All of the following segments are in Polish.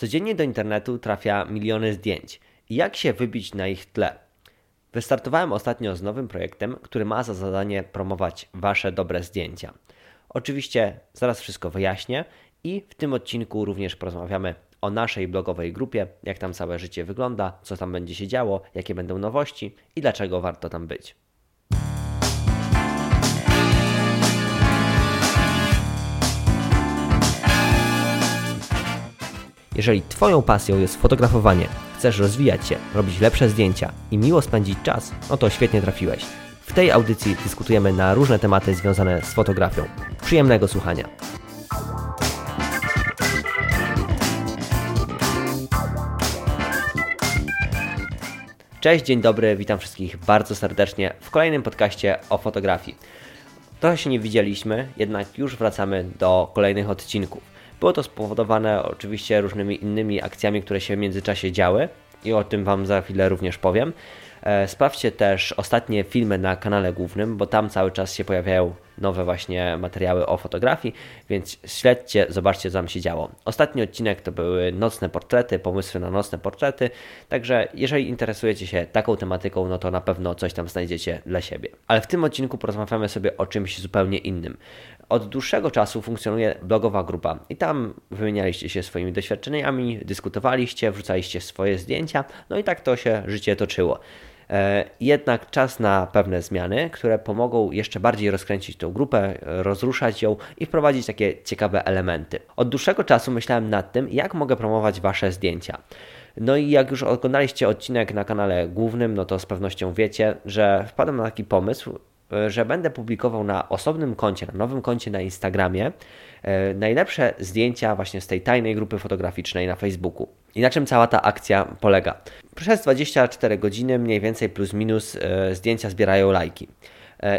Codziennie do internetu trafia miliony zdjęć. I jak się wybić na ich tle? Wystartowałem ostatnio z nowym projektem, który ma za zadanie promować Wasze dobre zdjęcia. Oczywiście zaraz wszystko wyjaśnię i w tym odcinku również porozmawiamy o naszej blogowej grupie, jak tam całe życie wygląda, co tam będzie się działo, jakie będą nowości i dlaczego warto tam być. Jeżeli Twoją pasją jest fotografowanie, chcesz rozwijać się, robić lepsze zdjęcia i miło spędzić czas, no to świetnie trafiłeś. W tej audycji dyskutujemy na różne tematy związane z fotografią. Przyjemnego słuchania. Cześć, dzień dobry, witam wszystkich bardzo serdecznie w kolejnym podcaście o fotografii. Trochę się nie widzieliśmy, jednak już wracamy do kolejnych odcinków. Było to spowodowane oczywiście różnymi innymi akcjami, które się w międzyczasie działy i o tym Wam za chwilę również powiem. Sprawdźcie też ostatnie filmy na kanale głównym, bo tam cały czas się pojawiają nowe właśnie materiały o fotografii, więc śledźcie, zobaczcie co tam się działo. Ostatni odcinek to były nocne portrety, pomysły na nocne portrety, także jeżeli interesujecie się taką tematyką, no to na pewno coś tam znajdziecie dla siebie. Ale w tym odcinku porozmawiamy sobie o czymś zupełnie innym. Od dłuższego czasu funkcjonuje blogowa grupa i tam wymienialiście się swoimi doświadczeniami, dyskutowaliście, wrzucaliście swoje zdjęcia, no i tak to się życie toczyło. Jednak czas na pewne zmiany, które pomogą jeszcze bardziej rozkręcić tą grupę, rozruszać ją i wprowadzić takie ciekawe elementy. Od dłuższego czasu myślałem nad tym, jak mogę promować Wasze zdjęcia. No i jak już oglądaliście odcinek na kanale głównym, no to z pewnością wiecie, że wpadłem na taki pomysł, że będę publikował na osobnym koncie, na nowym koncie na Instagramie najlepsze zdjęcia właśnie z tej tajnej grupy fotograficznej na Facebooku. I na czym cała ta akcja polega? Przez 24 godziny mniej więcej plus minus zdjęcia zbierają lajki.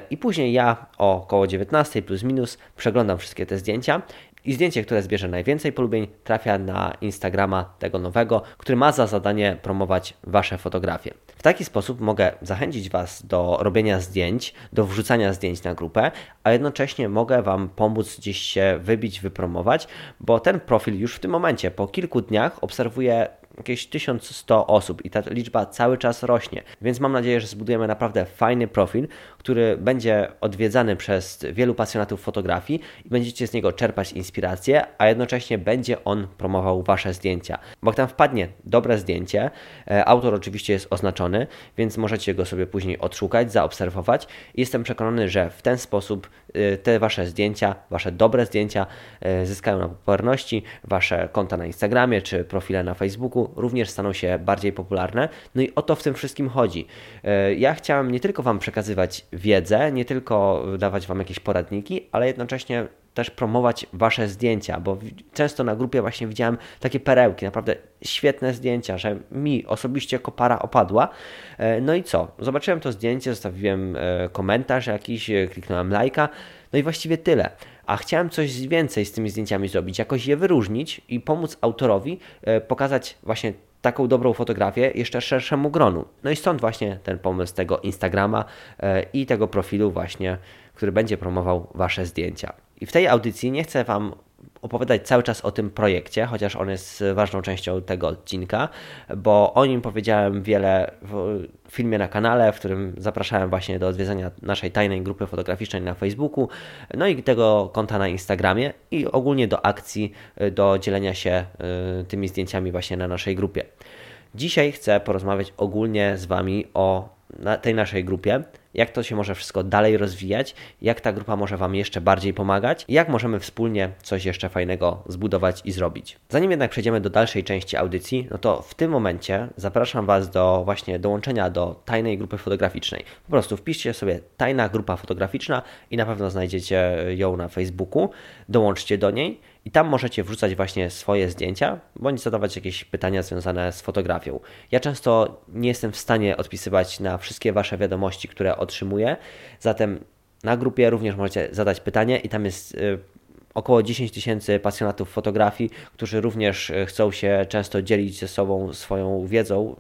I później ja około 19 plus minus przeglądam wszystkie te zdjęcia i zdjęcie, które zbierze najwięcej polubień, trafia na Instagrama tego nowego, który ma za zadanie promować Wasze fotografie. W taki sposób mogę zachęcić Was do robienia zdjęć, do wrzucania zdjęć na grupę, a jednocześnie mogę Wam pomóc gdzieś się wybić, wypromować, bo ten profil już w tym momencie po kilku dniach obserwuje jakieś 1100 osób i ta liczba cały czas rośnie, więc mam nadzieję, że zbudujemy naprawdę fajny profil, który będzie odwiedzany przez wielu pasjonatów fotografii i będziecie z niego czerpać inspirację, a jednocześnie będzie on promował Wasze zdjęcia. Bo jak tam wpadnie dobre zdjęcie, autor oczywiście jest oznaczony, więc możecie go sobie później odszukać, zaobserwować. Jestem przekonany, że w ten sposób te Wasze zdjęcia, Wasze dobre zdjęcia zyskają na popularności, Wasze konta na Instagramie czy profile na Facebooku również staną się bardziej popularne. No i o to w tym wszystkim chodzi. Ja chciałem nie tylko Wam przekazywać wiedzę, nie tylko dawać Wam jakieś poradniki, ale jednocześnie też promować Wasze zdjęcia, bo często na grupie właśnie widziałem takie perełki, naprawdę świetne zdjęcia, że mi osobiście kopara opadła. No i co? Zobaczyłem to zdjęcie, zostawiłem komentarz jakiś, kliknąłem lajka, no i właściwie tyle. A chciałem coś więcej z tymi zdjęciami zrobić, jakoś je wyróżnić i pomóc autorowi pokazać właśnie taką dobrą fotografię jeszcze szerszemu gronu. No i stąd właśnie ten pomysł tego Instagrama i tego profilu właśnie, który będzie promował Wasze zdjęcia. I w tej audycji nie chcę Wam opowiadać cały czas o tym projekcie, chociaż on jest ważną częścią tego odcinka, bo o nim powiedziałem wiele w filmie na kanale, w którym zapraszałem właśnie do odwiedzenia naszej tajnej grupy fotograficznej na Facebooku, no i tego konta na Instagramie i ogólnie do akcji, do dzielenia się tymi zdjęciami właśnie na naszej grupie. Dzisiaj chcę porozmawiać ogólnie z Wami o tej naszej grupie, jak to się może wszystko dalej rozwijać, jak ta grupa może Wam jeszcze bardziej pomagać, jak możemy wspólnie coś jeszcze fajnego zbudować i zrobić. Zanim jednak przejdziemy do dalszej części audycji, no to w tym momencie zapraszam Was do właśnie dołączenia do tajnej grupy fotograficznej. Po prostu wpiszcie sobie tajna grupa fotograficzna i na pewno znajdziecie ją na Facebooku, dołączcie do niej i tam możecie wrzucać właśnie swoje zdjęcia, bądź zadawać jakieś pytania związane z fotografią. Ja często nie jestem w stanie odpisywać na wszystkie Wasze wiadomości, które otrzymuję, zatem na grupie również możecie zadać pytanie i tam jest około 10 tysięcy pasjonatów fotografii, którzy również chcą się często dzielić ze sobą swoją wiedzą,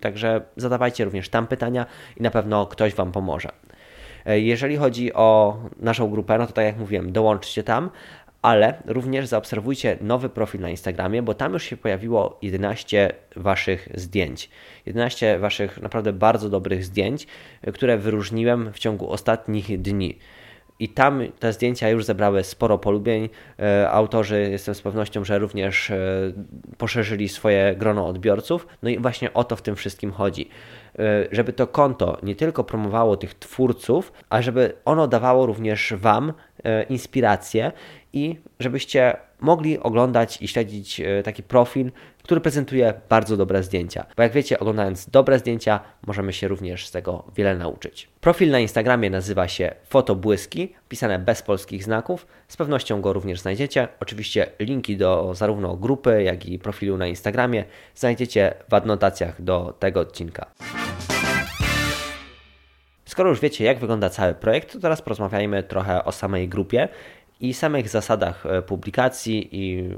także zadawajcie również tam pytania i na pewno ktoś Wam pomoże. Jeżeli chodzi o naszą grupę, no to tak jak mówiłem, dołączcie tam, ale również zaobserwujcie nowy profil na Instagramie, bo tam już się pojawiło 11 Waszych zdjęć. 11 Waszych naprawdę bardzo dobrych zdjęć, które wyróżniłem w ciągu ostatnich dni. I tam te zdjęcia już zebrały sporo polubień. Autorzy, jestem z pewnością, że również poszerzyli swoje grono odbiorców. No i właśnie o to w tym wszystkim chodzi. Żeby to konto nie tylko promowało tych twórców, a żeby ono dawało również Wam inspirację i żebyście mogli oglądać i śledzić taki profil, który prezentuje bardzo dobre zdjęcia. Bo jak wiecie, oglądając dobre zdjęcia, możemy się również z tego wiele nauczyć. Profil na Instagramie nazywa się Fotobłyski, pisane bez polskich znaków. Z pewnością go również znajdziecie. Oczywiście linki do zarówno grupy, jak i profilu na Instagramie znajdziecie w adnotacjach do tego odcinka. Skoro już wiecie, jak wygląda cały projekt, to teraz porozmawiajmy trochę o samej grupie i samych zasadach publikacji i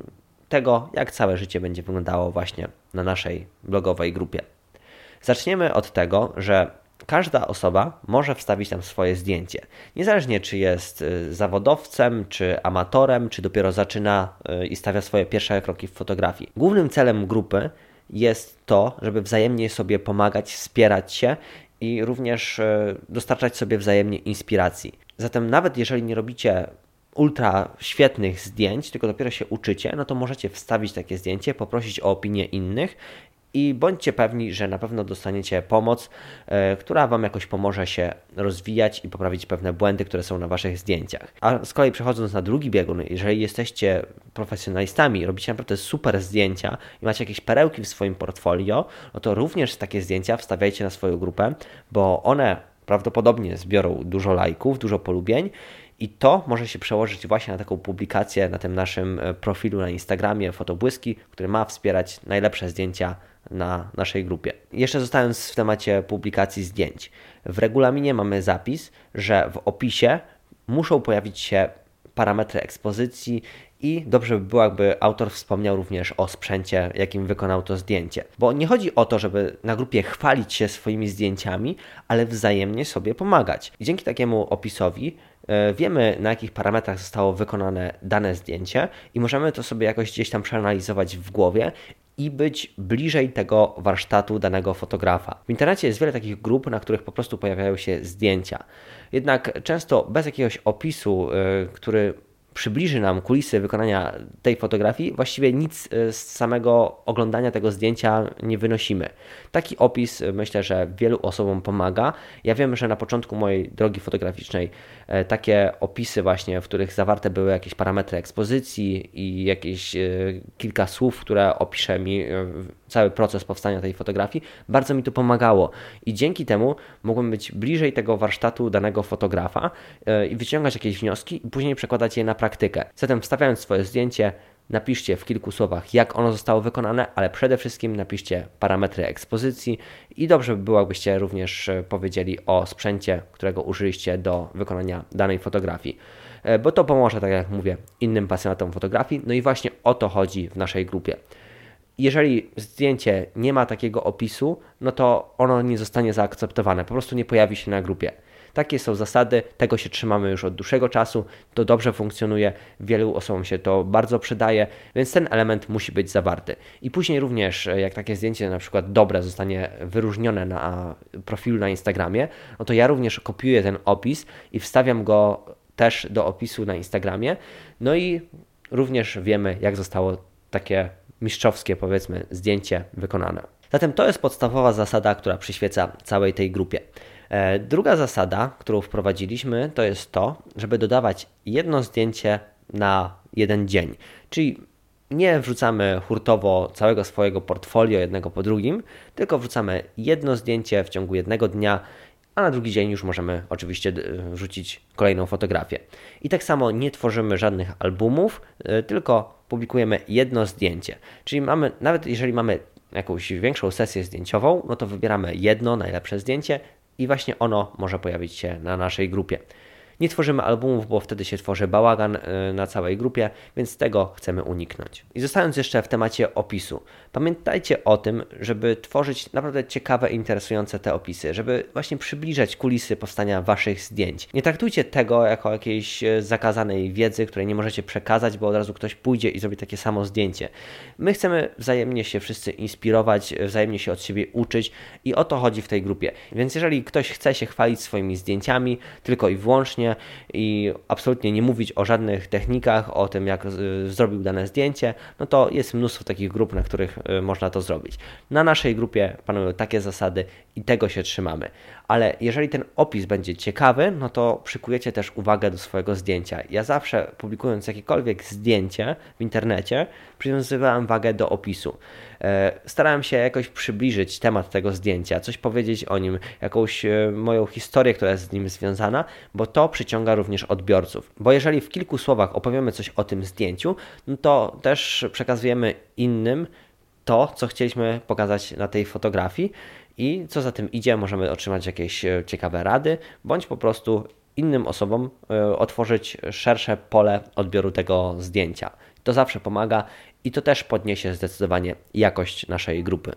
tego, jak całe życie będzie wyglądało właśnie na naszej blogowej grupie. Zaczniemy od tego, że każda osoba może wstawić tam swoje zdjęcie. Niezależnie czy jest zawodowcem, czy amatorem, czy dopiero zaczyna i stawia swoje pierwsze kroki w fotografii. Głównym celem grupy jest to, żeby wzajemnie sobie pomagać, wspierać się i również dostarczać sobie wzajemnie inspiracji. Zatem nawet jeżeli nie robicie ultra świetnych zdjęć, tylko dopiero się uczycie, no to możecie wstawić takie zdjęcie, poprosić o opinię innych i bądźcie pewni, że na pewno dostaniecie pomoc, która Wam jakoś pomoże się rozwijać i poprawić pewne błędy, które są na Waszych zdjęciach. A z kolei przechodząc na drugi biegun, jeżeli jesteście profesjonalistami, robicie naprawdę super zdjęcia i macie jakieś perełki w swoim portfolio, no to również takie zdjęcia wstawiajcie na swoją grupę, bo one prawdopodobnie zbiorą dużo lajków, dużo polubień i to może się przełożyć właśnie na taką publikację na tym naszym profilu na Instagramie Fotobłyski, który ma wspierać najlepsze zdjęcia na naszej grupie. Jeszcze zostając w temacie publikacji zdjęć. W regulaminie mamy zapis, że w opisie muszą pojawić się parametry ekspozycji i dobrze by było, jakby autor wspomniał również o sprzęcie, jakim wykonał to zdjęcie. Bo nie chodzi o to, żeby na grupie chwalić się swoimi zdjęciami, ale wzajemnie sobie pomagać. I dzięki takiemu opisowi wiemy, na jakich parametrach zostało wykonane dane zdjęcie i możemy to sobie jakoś gdzieś tam przeanalizować w głowie i być bliżej tego warsztatu danego fotografa. W internecie jest wiele takich grup, na których po prostu pojawiają się zdjęcia. Jednak często bez jakiegoś opisu, który przybliży nam kulisy wykonania tej fotografii, właściwie nic z samego oglądania tego zdjęcia nie wynosimy. Taki opis myślę, że wielu osobom pomaga. Ja wiem, że na początku mojej drogi fotograficznej takie opisy właśnie, w których zawarte były jakieś parametry ekspozycji i jakieś kilka słów, które opisze mi cały proces powstania tej fotografii, bardzo mi to pomagało i dzięki temu mogłem być bliżej tego warsztatu danego fotografa i wyciągać jakieś wnioski i później przekładać je na praktykę. Zatem wstawiając swoje zdjęcie, napiszcie w kilku słowach, jak ono zostało wykonane, ale przede wszystkim napiszcie parametry ekspozycji i dobrze by było, jakbyście również powiedzieli o sprzęcie, którego użyliście do wykonania danej fotografii, bo to pomoże, tak jak mówię, innym pasjonatom fotografii. No i właśnie o to chodzi w naszej grupie. Jeżeli zdjęcie nie ma takiego opisu, no to ono nie zostanie zaakceptowane, po prostu nie pojawi się na grupie. Takie są zasady, tego się trzymamy już od dłuższego czasu, to dobrze funkcjonuje, wielu osobom się to bardzo przydaje, więc ten element musi być zawarty. I później również, jak takie zdjęcie na przykład dobre zostanie wyróżnione na profilu na Instagramie, no to ja również kopiuję ten opis i wstawiam go też do opisu na Instagramie, no i również wiemy, jak zostało takie mistrzowskie, powiedzmy, zdjęcie wykonane. Zatem to jest podstawowa zasada, która przyświeca całej tej grupie. Druga zasada, którą wprowadziliśmy, to jest to, żeby dodawać jedno zdjęcie na jeden dzień. Czyli nie wrzucamy hurtowo całego swojego portfolio jednego po drugim, tylko wrzucamy jedno zdjęcie w ciągu jednego dnia, a na drugi dzień już możemy oczywiście wrzucić kolejną fotografię. I tak samo nie tworzymy żadnych albumów, tylko publikujemy jedno zdjęcie. Czyli mamy, nawet jeżeli mamy jakąś większą sesję zdjęciową, no to wybieramy jedno najlepsze zdjęcie i właśnie ono może pojawić się na naszej grupie. Nie tworzymy albumów, bo wtedy się tworzy bałagan na całej grupie, więc tego chcemy uniknąć. I zostając jeszcze w temacie opisu, pamiętajcie o tym, żeby tworzyć naprawdę ciekawe, interesujące te opisy, żeby właśnie przybliżać kulisy powstania waszych zdjęć. Nie traktujcie tego jako jakiejś zakazanej wiedzy, której nie możecie przekazać, bo od razu ktoś pójdzie i zrobi takie samo zdjęcie. My chcemy wzajemnie się wszyscy inspirować, wzajemnie się od siebie uczyć i o to chodzi w tej grupie. Więc jeżeli ktoś chce się chwalić swoimi zdjęciami tylko i wyłącznie i absolutnie nie mówić o żadnych technikach, o tym jak zrobił dane zdjęcie, no to jest mnóstwo takich grup, na których można to zrobić. Na naszej grupie panują takie zasady i tego się trzymamy. Ale jeżeli ten opis będzie ciekawy, no to przykujecie też uwagę do swojego zdjęcia. Ja zawsze publikując jakiekolwiek zdjęcie w internecie, przywiązywałem wagę do opisu. Starałem się jakoś przybliżyć temat tego zdjęcia, coś powiedzieć o nim, jakąś moją historię, która jest z nim związana, bo to przyciąga również odbiorców. Bo jeżeli w kilku słowach opowiemy coś o tym zdjęciu, no to też przekazujemy innym to, co chcieliśmy pokazać na tej fotografii i co za tym idzie, możemy otrzymać jakieś ciekawe rady, bądź po prostu innym osobom otworzyć szersze pole odbioru tego zdjęcia. To zawsze pomaga i to też podniesie zdecydowanie jakość naszej grupy.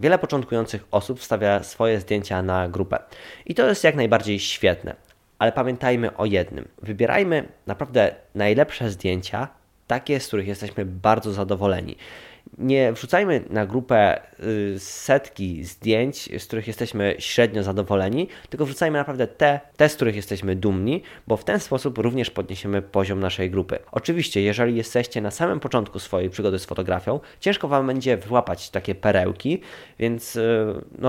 Wiele początkujących osób wstawia swoje zdjęcia na grupę i to jest jak najbardziej świetne, ale pamiętajmy o jednym. Wybierajmy naprawdę najlepsze zdjęcia, takie, z których jesteśmy bardzo zadowoleni. Nie wrzucajmy na grupę setki zdjęć, z których jesteśmy średnio zadowoleni, tylko wrzucajmy naprawdę te, z których jesteśmy dumni, bo w ten sposób również podniesiemy poziom naszej grupy. Oczywiście, jeżeli jesteście na samym początku swojej przygody z fotografią, ciężko Wam będzie wyłapać takie perełki, więc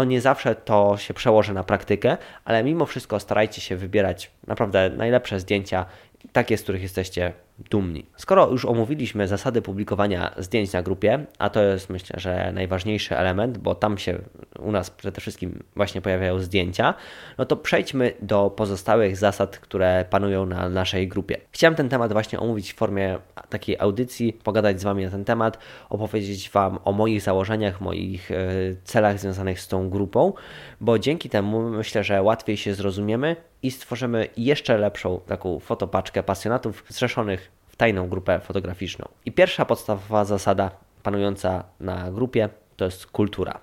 nie zawsze to się przełoży na praktykę, ale mimo wszystko starajcie się wybierać naprawdę najlepsze zdjęcia, takie, z których jesteście dumni. Skoro już omówiliśmy zasady publikowania zdjęć na grupie, a to jest myślę, że najważniejszy element, bo tam się u nas przede wszystkim właśnie pojawiają zdjęcia, no to przejdźmy do pozostałych zasad, które panują na naszej grupie. Chciałem ten temat właśnie omówić w formie takiej audycji, pogadać z Wami na ten temat, opowiedzieć Wam o moich założeniach, moich celach związanych z tą grupą, bo dzięki temu myślę, że łatwiej się zrozumiemy i stworzymy jeszcze lepszą taką fotopaczkę pasjonatów zrzeszonych w tajną grupę fotograficzną. I pierwsza podstawowa zasada panująca na grupie to jest kultura.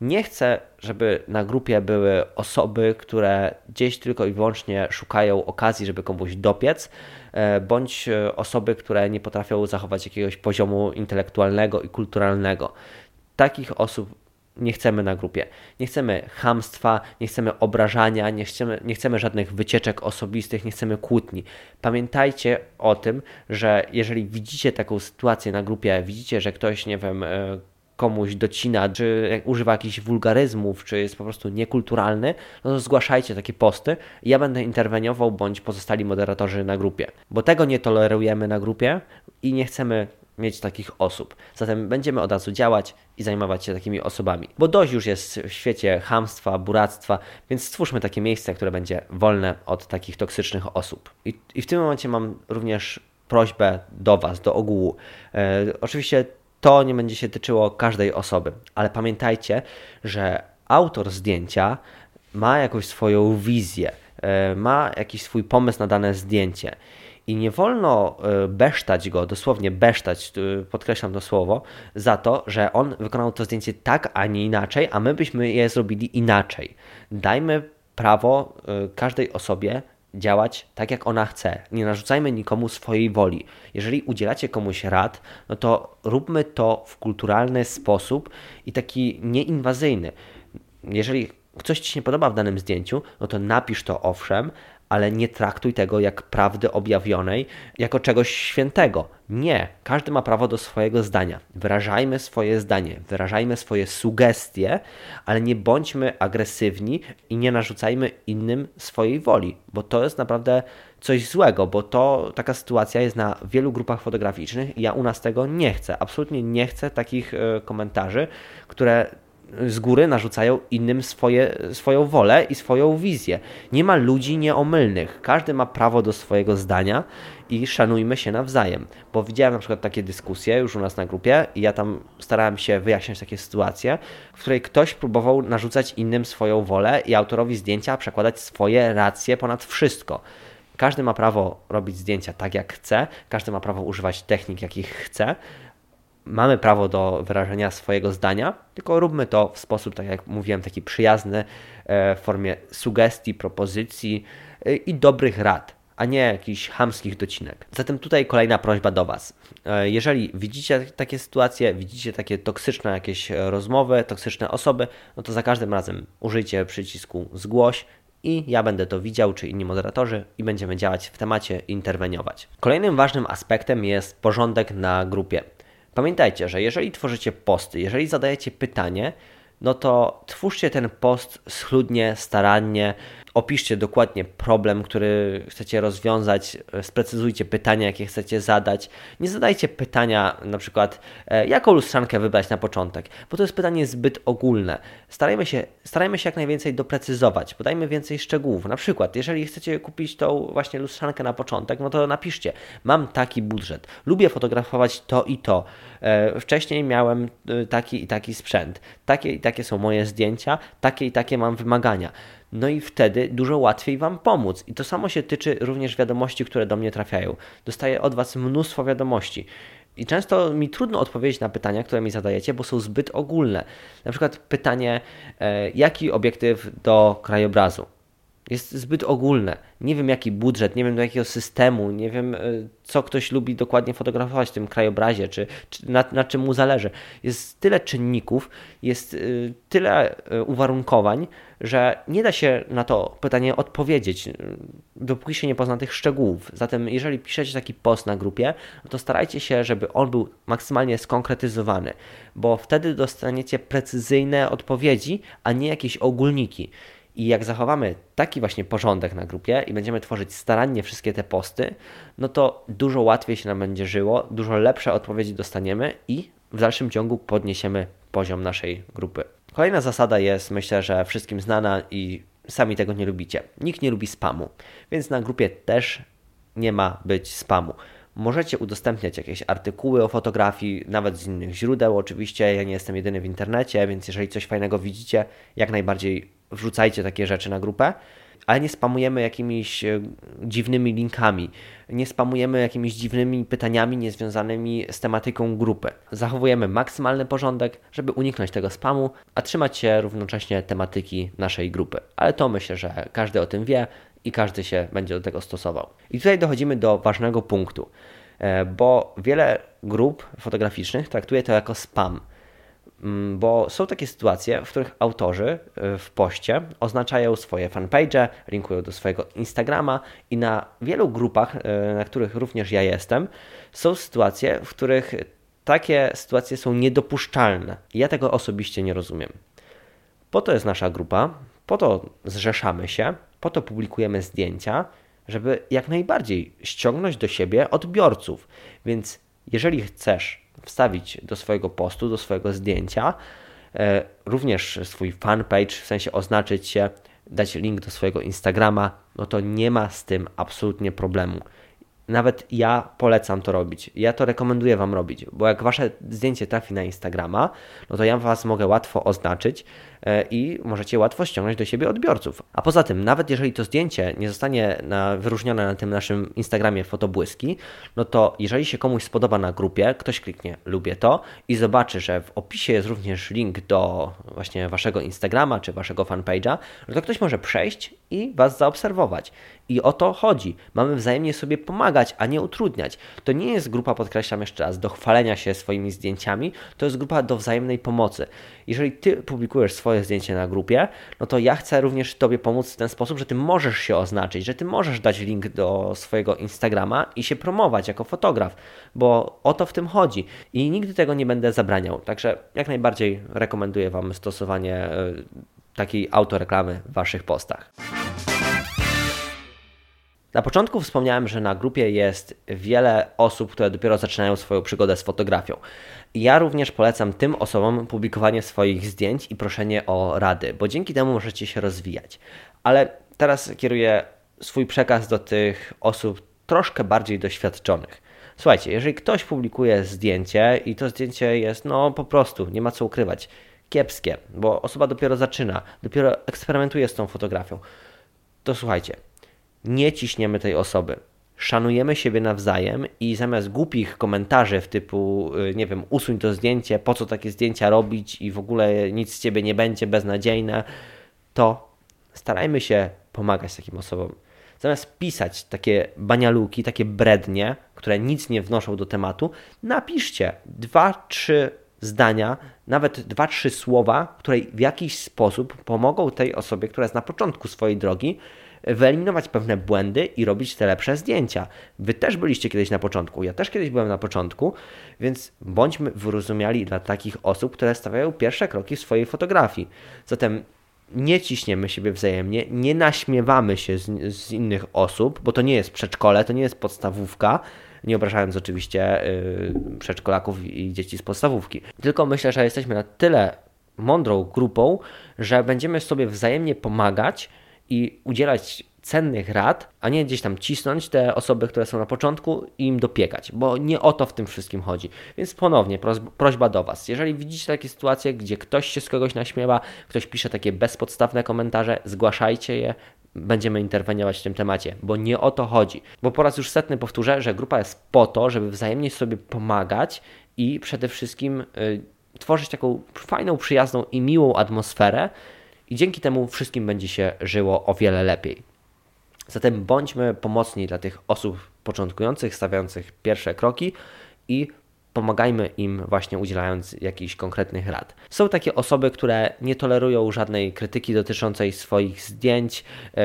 Nie chcę, żeby na grupie były osoby, które gdzieś tylko i wyłącznie szukają okazji, żeby komuś dopiec, bądź osoby, które nie potrafią zachować jakiegoś poziomu intelektualnego i kulturalnego. Takich osób nie chcemy na grupie. Nie chcemy chamstwa, nie chcemy obrażania, nie chcemy żadnych wycieczek osobistych, nie chcemy kłótni. Pamiętajcie o tym, że jeżeli widzicie taką sytuację na grupie, widzicie, że ktoś, nie wiem, komuś docina, czy używa jakichś wulgaryzmów, czy jest po prostu niekulturalny, no to zgłaszajcie takie posty. Ja będę interweniował, bądź pozostali moderatorzy na grupie. Bo tego nie tolerujemy na grupie i nie chcemy mieć takich osób. Zatem będziemy od razu działać i zajmować się takimi osobami. Bo dość już jest w świecie chamstwa, buractwa, więc stwórzmy takie miejsce, które będzie wolne od takich toksycznych osób. I w tym momencie mam również prośbę do Was, do ogółu. Oczywiście to nie będzie się tyczyło każdej osoby, ale pamiętajcie, że autor zdjęcia ma jakąś swoją wizję, ma jakiś swój pomysł na dane zdjęcie. I nie wolno besztać go, dosłownie besztać, podkreślam to słowo, za to, że on wykonał to zdjęcie tak, a nie inaczej, a my byśmy je zrobili inaczej. Dajmy prawo każdej osobie działać tak, jak ona chce. Nie narzucajmy nikomu swojej woli. Jeżeli udzielacie komuś rad, no to róbmy to w kulturalny sposób i taki nieinwazyjny. Jeżeli coś Ci się nie podoba w danym zdjęciu, no to napisz to owszem, ale nie traktuj tego jak prawdy objawionej, jako czegoś świętego. Nie, każdy ma prawo do swojego zdania. Wyrażajmy swoje zdanie, wyrażajmy swoje sugestie, ale nie bądźmy agresywni i nie narzucajmy innym swojej woli, bo to jest naprawdę coś złego, bo to taka sytuacja jest na wielu grupach fotograficznych i ja u nas tego nie chcę. Absolutnie nie chcę takich komentarzy, które z góry narzucają innym swoją wolę i swoją wizję. Nie ma ludzi nieomylnych. Każdy ma prawo do swojego zdania i szanujmy się nawzajem. Bo widziałem na przykład takie dyskusje już u nas na grupie i ja tam starałem się wyjaśniać takie sytuacje, w której ktoś próbował narzucać innym swoją wolę i autorowi zdjęcia przekładać swoje racje ponad wszystko. Każdy ma prawo robić zdjęcia tak jak chce, każdy ma prawo używać technik jakich chce, mamy prawo do wyrażenia swojego zdania, tylko róbmy to w sposób, tak jak mówiłem, taki przyjazny, w formie sugestii, propozycji i dobrych rad, a nie jakichś chamskich docinek. Zatem tutaj kolejna prośba do Was. Jeżeli widzicie takie sytuacje, widzicie takie toksyczne jakieś rozmowy, toksyczne osoby, no to za każdym razem użyjcie przycisku zgłoś, i ja będę to widział, czy inni moderatorzy, i będziemy działać w temacie, interweniować. Kolejnym ważnym aspektem jest porządek na grupie. Pamiętajcie, że jeżeli tworzycie posty, jeżeli zadajecie pytanie, no to twórzcie ten post schludnie, starannie, opiszcie dokładnie problem, który chcecie rozwiązać, sprecyzujcie pytania, jakie chcecie zadać. Nie zadajcie pytania na przykład, jaką lustrzankę wybrać na początek, bo to jest pytanie zbyt ogólne. Starajmy się jak najwięcej doprecyzować, podajmy więcej szczegółów. Na przykład, jeżeli chcecie kupić tą właśnie lustrzankę na początek, no to napiszcie, mam taki budżet, lubię fotografować to i to, wcześniej miałem taki i taki sprzęt, takie i takie są moje zdjęcia, takie i takie mam wymagania. No i wtedy dużo łatwiej Wam pomóc. I to samo się tyczy również wiadomości, które do mnie trafiają. Dostaję od Was mnóstwo wiadomości. I często mi trudno odpowiedzieć na pytania, które mi zadajecie, bo są zbyt ogólne. Na przykład pytanie, jaki obiektyw do krajobrazu? Jest zbyt ogólne. Nie wiem, jaki budżet, nie wiem, do jakiego systemu, nie wiem, co ktoś lubi dokładnie fotografować w tym krajobrazie, czy na czym mu zależy. Jest tyle czynników, jest tyle uwarunkowań, że nie da się na to pytanie odpowiedzieć, dopóki się nie pozna tych szczegółów. Zatem jeżeli piszecie taki post na grupie, to starajcie się, żeby on był maksymalnie skonkretyzowany, bo wtedy dostaniecie precyzyjne odpowiedzi, a nie jakieś ogólniki. I jak zachowamy taki właśnie porządek na grupie i będziemy tworzyć starannie wszystkie te posty, no to dużo łatwiej się nam będzie żyło, dużo lepsze odpowiedzi dostaniemy i w dalszym ciągu podniesiemy poziom naszej grupy. Kolejna zasada jest, myślę, że wszystkim znana i sami tego nie lubicie. Nikt nie lubi spamu, więc na grupie też nie ma być spamu. Możecie udostępniać jakieś artykuły o fotografii, nawet z innych źródeł oczywiście. Ja nie jestem jedyny w internecie, więc jeżeli coś fajnego widzicie, jak najbardziej wrzucajcie takie rzeczy na grupę, ale nie spamujemy jakimiś dziwnymi linkami, nie spamujemy jakimiś dziwnymi pytaniami niezwiązanymi z tematyką grupy. Zachowujemy maksymalny porządek, żeby uniknąć tego spamu, a trzymać się równocześnie tematyki naszej grupy. Ale to myślę, że każdy o tym wie i każdy się będzie do tego stosował. I tutaj dochodzimy do ważnego punktu, bo wiele grup fotograficznych traktuje to jako spam. Bo są takie sytuacje, w których autorzy w poście oznaczają swoje fanpage, linkują do swojego Instagrama i na wielu grupach, na których również ja jestem, są sytuacje, w których takie sytuacje są niedopuszczalne. Ja tego osobiście nie rozumiem. Po to jest nasza grupa, po to zrzeszamy się, po to publikujemy zdjęcia, żeby jak najbardziej ściągnąć do siebie odbiorców. Więc jeżeli chcesz wstawić do swojego postu, do swojego zdjęcia, również swój fanpage, w sensie oznaczyć się, dać link do swojego Instagrama, no to nie ma z tym absolutnie problemu. Nawet ja polecam to robić. Ja to rekomenduję Wam robić, bo jak Wasze zdjęcie trafi na Instagrama, no to ja Was mogę łatwo oznaczyć i możecie łatwo ściągnąć do siebie odbiorców. A poza tym, nawet jeżeli to zdjęcie nie zostanie wyróżnione na tym naszym Instagramie Fotobłyski, no to jeżeli się komuś spodoba na grupie, ktoś kliknie lubię to i zobaczy, że w opisie jest również link do właśnie Waszego Instagrama czy Waszego fanpage'a, no to ktoś może przejść i Was zaobserwować. I o to chodzi. Mamy wzajemnie sobie pomagać, a nie utrudniać. To nie jest grupa, podkreślam jeszcze raz, do chwalenia się swoimi zdjęciami, to jest grupa do wzajemnej pomocy. Jeżeli Ty publikujesz swoje zdjęcie na grupie, no to ja chcę również Tobie pomóc w ten sposób, że Ty możesz się oznaczyć, że Ty możesz dać link do swojego Instagrama i się promować jako fotograf, bo o to w tym chodzi i nigdy tego nie będę zabraniał. Także jak najbardziej rekomenduję Wam stosowanie takiej autoreklamy w Waszych postach. Na początku wspomniałem, że na grupie jest wiele osób, które dopiero zaczynają swoją przygodę z fotografią. Ja również polecam tym osobom publikowanie swoich zdjęć i proszenie o rady, bo dzięki temu możecie się rozwijać. Ale teraz kieruję swój przekaz do tych osób troszkę bardziej doświadczonych. Słuchajcie, jeżeli ktoś publikuje zdjęcie i to zdjęcie jest po prostu, nie ma co ukrywać, kiepskie, bo osoba dopiero zaczyna, dopiero eksperymentuje z tą fotografią, to słuchajcie, nie ciśniemy tej osoby. Szanujemy siebie nawzajem i zamiast głupich komentarzy w typu, nie wiem, usuń to zdjęcie, po co takie zdjęcia robić i w ogóle nic z ciebie nie będzie, beznadziejne, to starajmy się pomagać takim osobom. Zamiast pisać takie banialuki, takie brednie, które nic nie wnoszą do tematu, napiszcie 2-3 zdania, nawet 2-3 słowa, które w jakiś sposób pomogą tej osobie, która jest na początku swojej drogi, wyeliminować pewne błędy i robić te lepsze zdjęcia. Wy też byliście kiedyś na początku, ja też kiedyś byłem na początku, więc bądźmy wyrozumiali dla takich osób, które stawiają pierwsze kroki w swojej fotografii. Zatem nie ciśniemy siebie wzajemnie, nie naśmiewamy się z innych osób, bo to nie jest przedszkole, to nie jest podstawówka, nie obrażając oczywiście przedszkolaków i dzieci z podstawówki. Tylko myślę, że jesteśmy na tyle mądrą grupą, że będziemy sobie wzajemnie pomagać i udzielać cennych rad, a nie gdzieś tam cisnąć te osoby, które są na początku i im dopiekać, bo nie o to w tym wszystkim chodzi. Więc ponownie prośba do Was. Jeżeli widzicie takie sytuacje, gdzie ktoś się z kogoś naśmiewa, ktoś pisze takie bezpodstawne komentarze, zgłaszajcie je, będziemy interweniować w tym temacie, bo nie o to chodzi. Bo po raz już setny powtórzę, że grupa jest po to, żeby wzajemnie sobie pomagać i przede wszystkim tworzyć taką fajną, przyjazną i miłą atmosferę, i dzięki temu wszystkim będzie się żyło o wiele lepiej. Zatem bądźmy pomocni dla tych osób początkujących, stawiających pierwsze kroki i pomagajmy im właśnie udzielając jakichś konkretnych rad. Są takie osoby, które nie tolerują żadnej krytyki dotyczącej swoich zdjęć,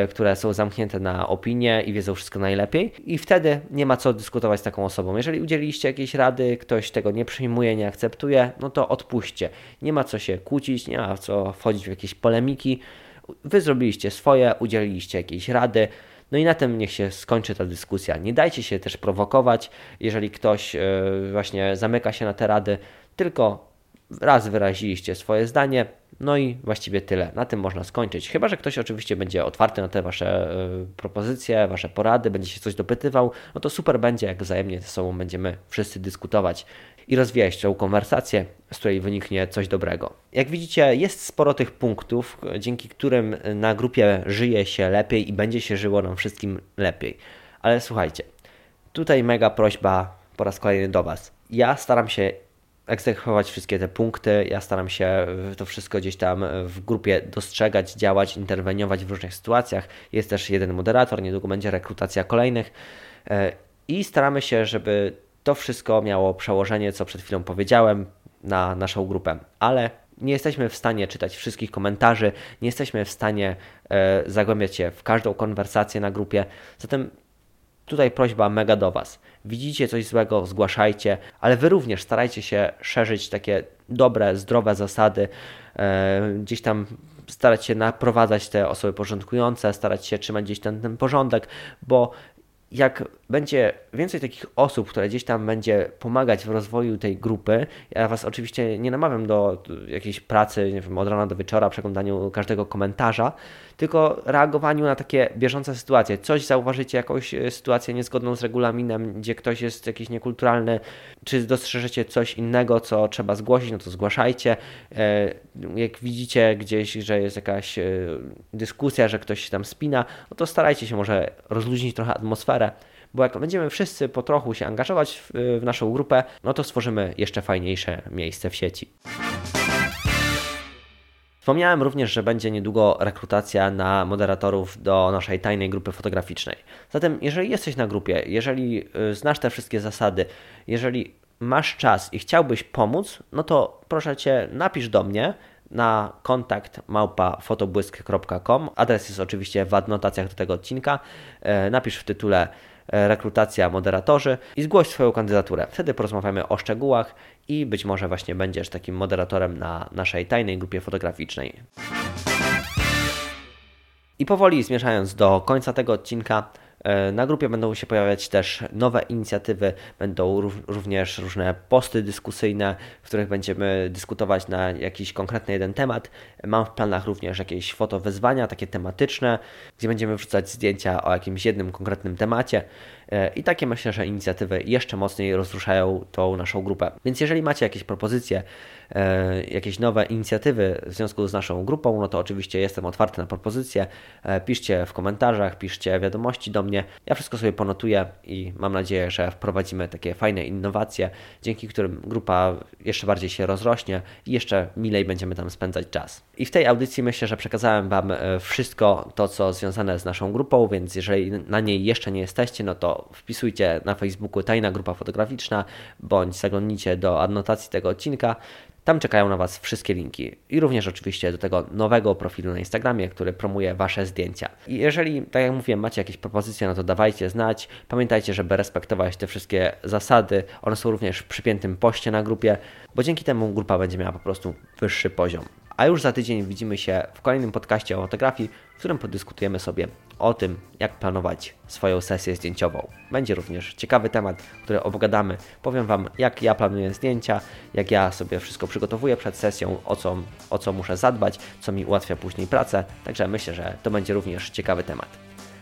które są zamknięte na opinię i wiedzą wszystko najlepiej i wtedy nie ma co dyskutować z taką osobą. Jeżeli udzieliliście jakiejś rady, ktoś tego nie przyjmuje, nie akceptuje, to odpuśćcie. Nie ma co się kłócić, nie ma co wchodzić w jakieś polemiki. Wy zrobiliście swoje, udzieliliście jakiejś rady, i na tym niech się skończy ta dyskusja. Nie dajcie się też prowokować, jeżeli ktoś właśnie zamyka się na te rady, tylko raz wyraziliście swoje zdanie, i właściwie tyle. Na tym można skończyć. Chyba, że ktoś oczywiście będzie otwarty na te Wasze propozycje, Wasze porady, będzie się coś dopytywał, to super będzie, jak wzajemnie ze sobą będziemy wszyscy dyskutować i rozwijać tą konwersację, z której wyniknie coś dobrego. Jak widzicie, jest sporo tych punktów, dzięki którym na grupie żyje się lepiej i będzie się żyło nam wszystkim lepiej. Ale słuchajcie, tutaj mega prośba po raz kolejny do Was. Ja staram się egzekwować wszystkie te punkty, ja staram się to wszystko gdzieś tam w grupie dostrzegać, działać, interweniować w różnych sytuacjach. Jest też jeden moderator, niedługo będzie rekrutacja kolejnych i staramy się, żeby to wszystko miało przełożenie, co przed chwilą powiedziałem, na naszą grupę, ale nie jesteśmy w stanie czytać wszystkich komentarzy, nie jesteśmy w stanie zagłębiać się w każdą konwersację na grupie, zatem tutaj prośba mega do Was. Widzicie coś złego, zgłaszajcie, ale Wy również starajcie się szerzyć takie dobre, zdrowe zasady, gdzieś tam starać się naprowadzać te osoby początkujące, starać się trzymać gdzieś ten porządek, bo jak będzie więcej takich osób, które gdzieś tam będzie pomagać w rozwoju tej grupy, ja Was oczywiście nie namawiam do jakiejś pracy, nie wiem, od rana do wieczora, przeglądaniu każdego komentarza, tylko reagowaniu na takie bieżące sytuacje. Coś zauważycie, jakąś sytuację niezgodną z regulaminem, gdzie ktoś jest jakiś niekulturalny, czy dostrzeżecie coś innego, co trzeba zgłosić, to zgłaszajcie. Jak widzicie gdzieś, że jest jakaś dyskusja, że ktoś się tam spina, to starajcie się może rozluźnić trochę atmosferę, bo jak będziemy wszyscy po trochu się angażować w naszą grupę, to stworzymy jeszcze fajniejsze miejsce w sieci. Wspomniałem również, że będzie niedługo rekrutacja na moderatorów do naszej tajnej grupy fotograficznej. Zatem jeżeli jesteś na grupie, jeżeli znasz te wszystkie zasady, jeżeli masz czas i chciałbyś pomóc, to proszę Cię, napisz do mnie na kontakt@fotobłysk.com. Adres jest oczywiście w adnotacjach do tego odcinka. Napisz w tytule rekrutacja moderatorzy i zgłoś swoją kandydaturę. Wtedy porozmawiamy o szczegółach i być może właśnie będziesz takim moderatorem na naszej tajnej grupie fotograficznej. I powoli zmierzając do końca tego odcinka, Na grupie będą się pojawiać też nowe inicjatywy, będą również różne posty dyskusyjne, w których będziemy dyskutować na jakiś konkretny jeden temat. Mam w planach również jakieś fotowyzwania, takie tematyczne, gdzie będziemy wrzucać zdjęcia o jakimś jednym konkretnym temacie i takie, myślę, że inicjatywy jeszcze mocniej rozruszają tą naszą grupę. Więc jeżeli macie jakieś propozycje, jakieś nowe inicjatywy w związku z naszą grupą, no to oczywiście jestem otwarty na propozycje. Piszcie w komentarzach, piszcie wiadomości do mnie. Ja wszystko sobie ponotuję i mam nadzieję, że wprowadzimy takie fajne innowacje, dzięki którym grupa jeszcze bardziej się rozrośnie i jeszcze milej będziemy tam spędzać czas. I w tej audycji myślę, że przekazałem Wam wszystko to, co związane z naszą grupą, więc jeżeli na niej jeszcze nie jesteście, no to wpisujcie na Facebooku Tajna Grupa Fotograficzna, bądź zaglądnijcie do adnotacji tego odcinka. Tam czekają na Was wszystkie linki i również oczywiście do tego nowego profilu na Instagramie, który promuje Wasze zdjęcia. I jeżeli, tak jak mówiłem, macie jakieś propozycje, no to dawajcie znać. Pamiętajcie, żeby respektować te wszystkie zasady. One są również w przypiętym poście na grupie, bo dzięki temu grupa będzie miała po prostu wyższy poziom. A już za tydzień widzimy się w kolejnym podcaście o fotografii, w którym podyskutujemy sobie o tym, jak planować swoją sesję zdjęciową. Będzie również ciekawy temat, który obgadamy. Powiem Wam, jak ja planuję zdjęcia, jak ja sobie wszystko przygotowuję przed sesją, o co muszę zadbać, co mi ułatwia później pracę. Także myślę, że to będzie również ciekawy temat.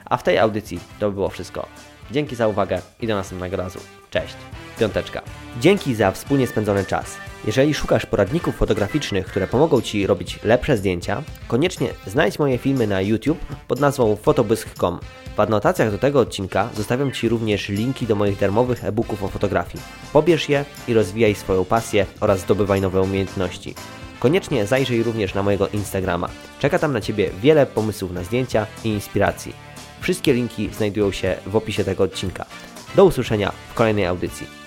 A w tej audycji to by było wszystko. Dzięki za uwagę i do następnego razu. Cześć. Piąteczka. Dzięki za wspólnie spędzony czas. Jeżeli szukasz poradników fotograficznych, które pomogą Ci robić lepsze zdjęcia, koniecznie znajdź moje filmy na YouTube pod nazwą fotobysk.com. W adnotacjach do tego odcinka zostawiam Ci również linki do moich darmowych e-booków o fotografii. Pobierz je i rozwijaj swoją pasję oraz zdobywaj nowe umiejętności. Koniecznie zajrzyj również na mojego Instagrama. Czeka tam na Ciebie wiele pomysłów na zdjęcia i inspiracji. Wszystkie linki znajdują się w opisie tego odcinka. Do usłyszenia w kolejnej audycji.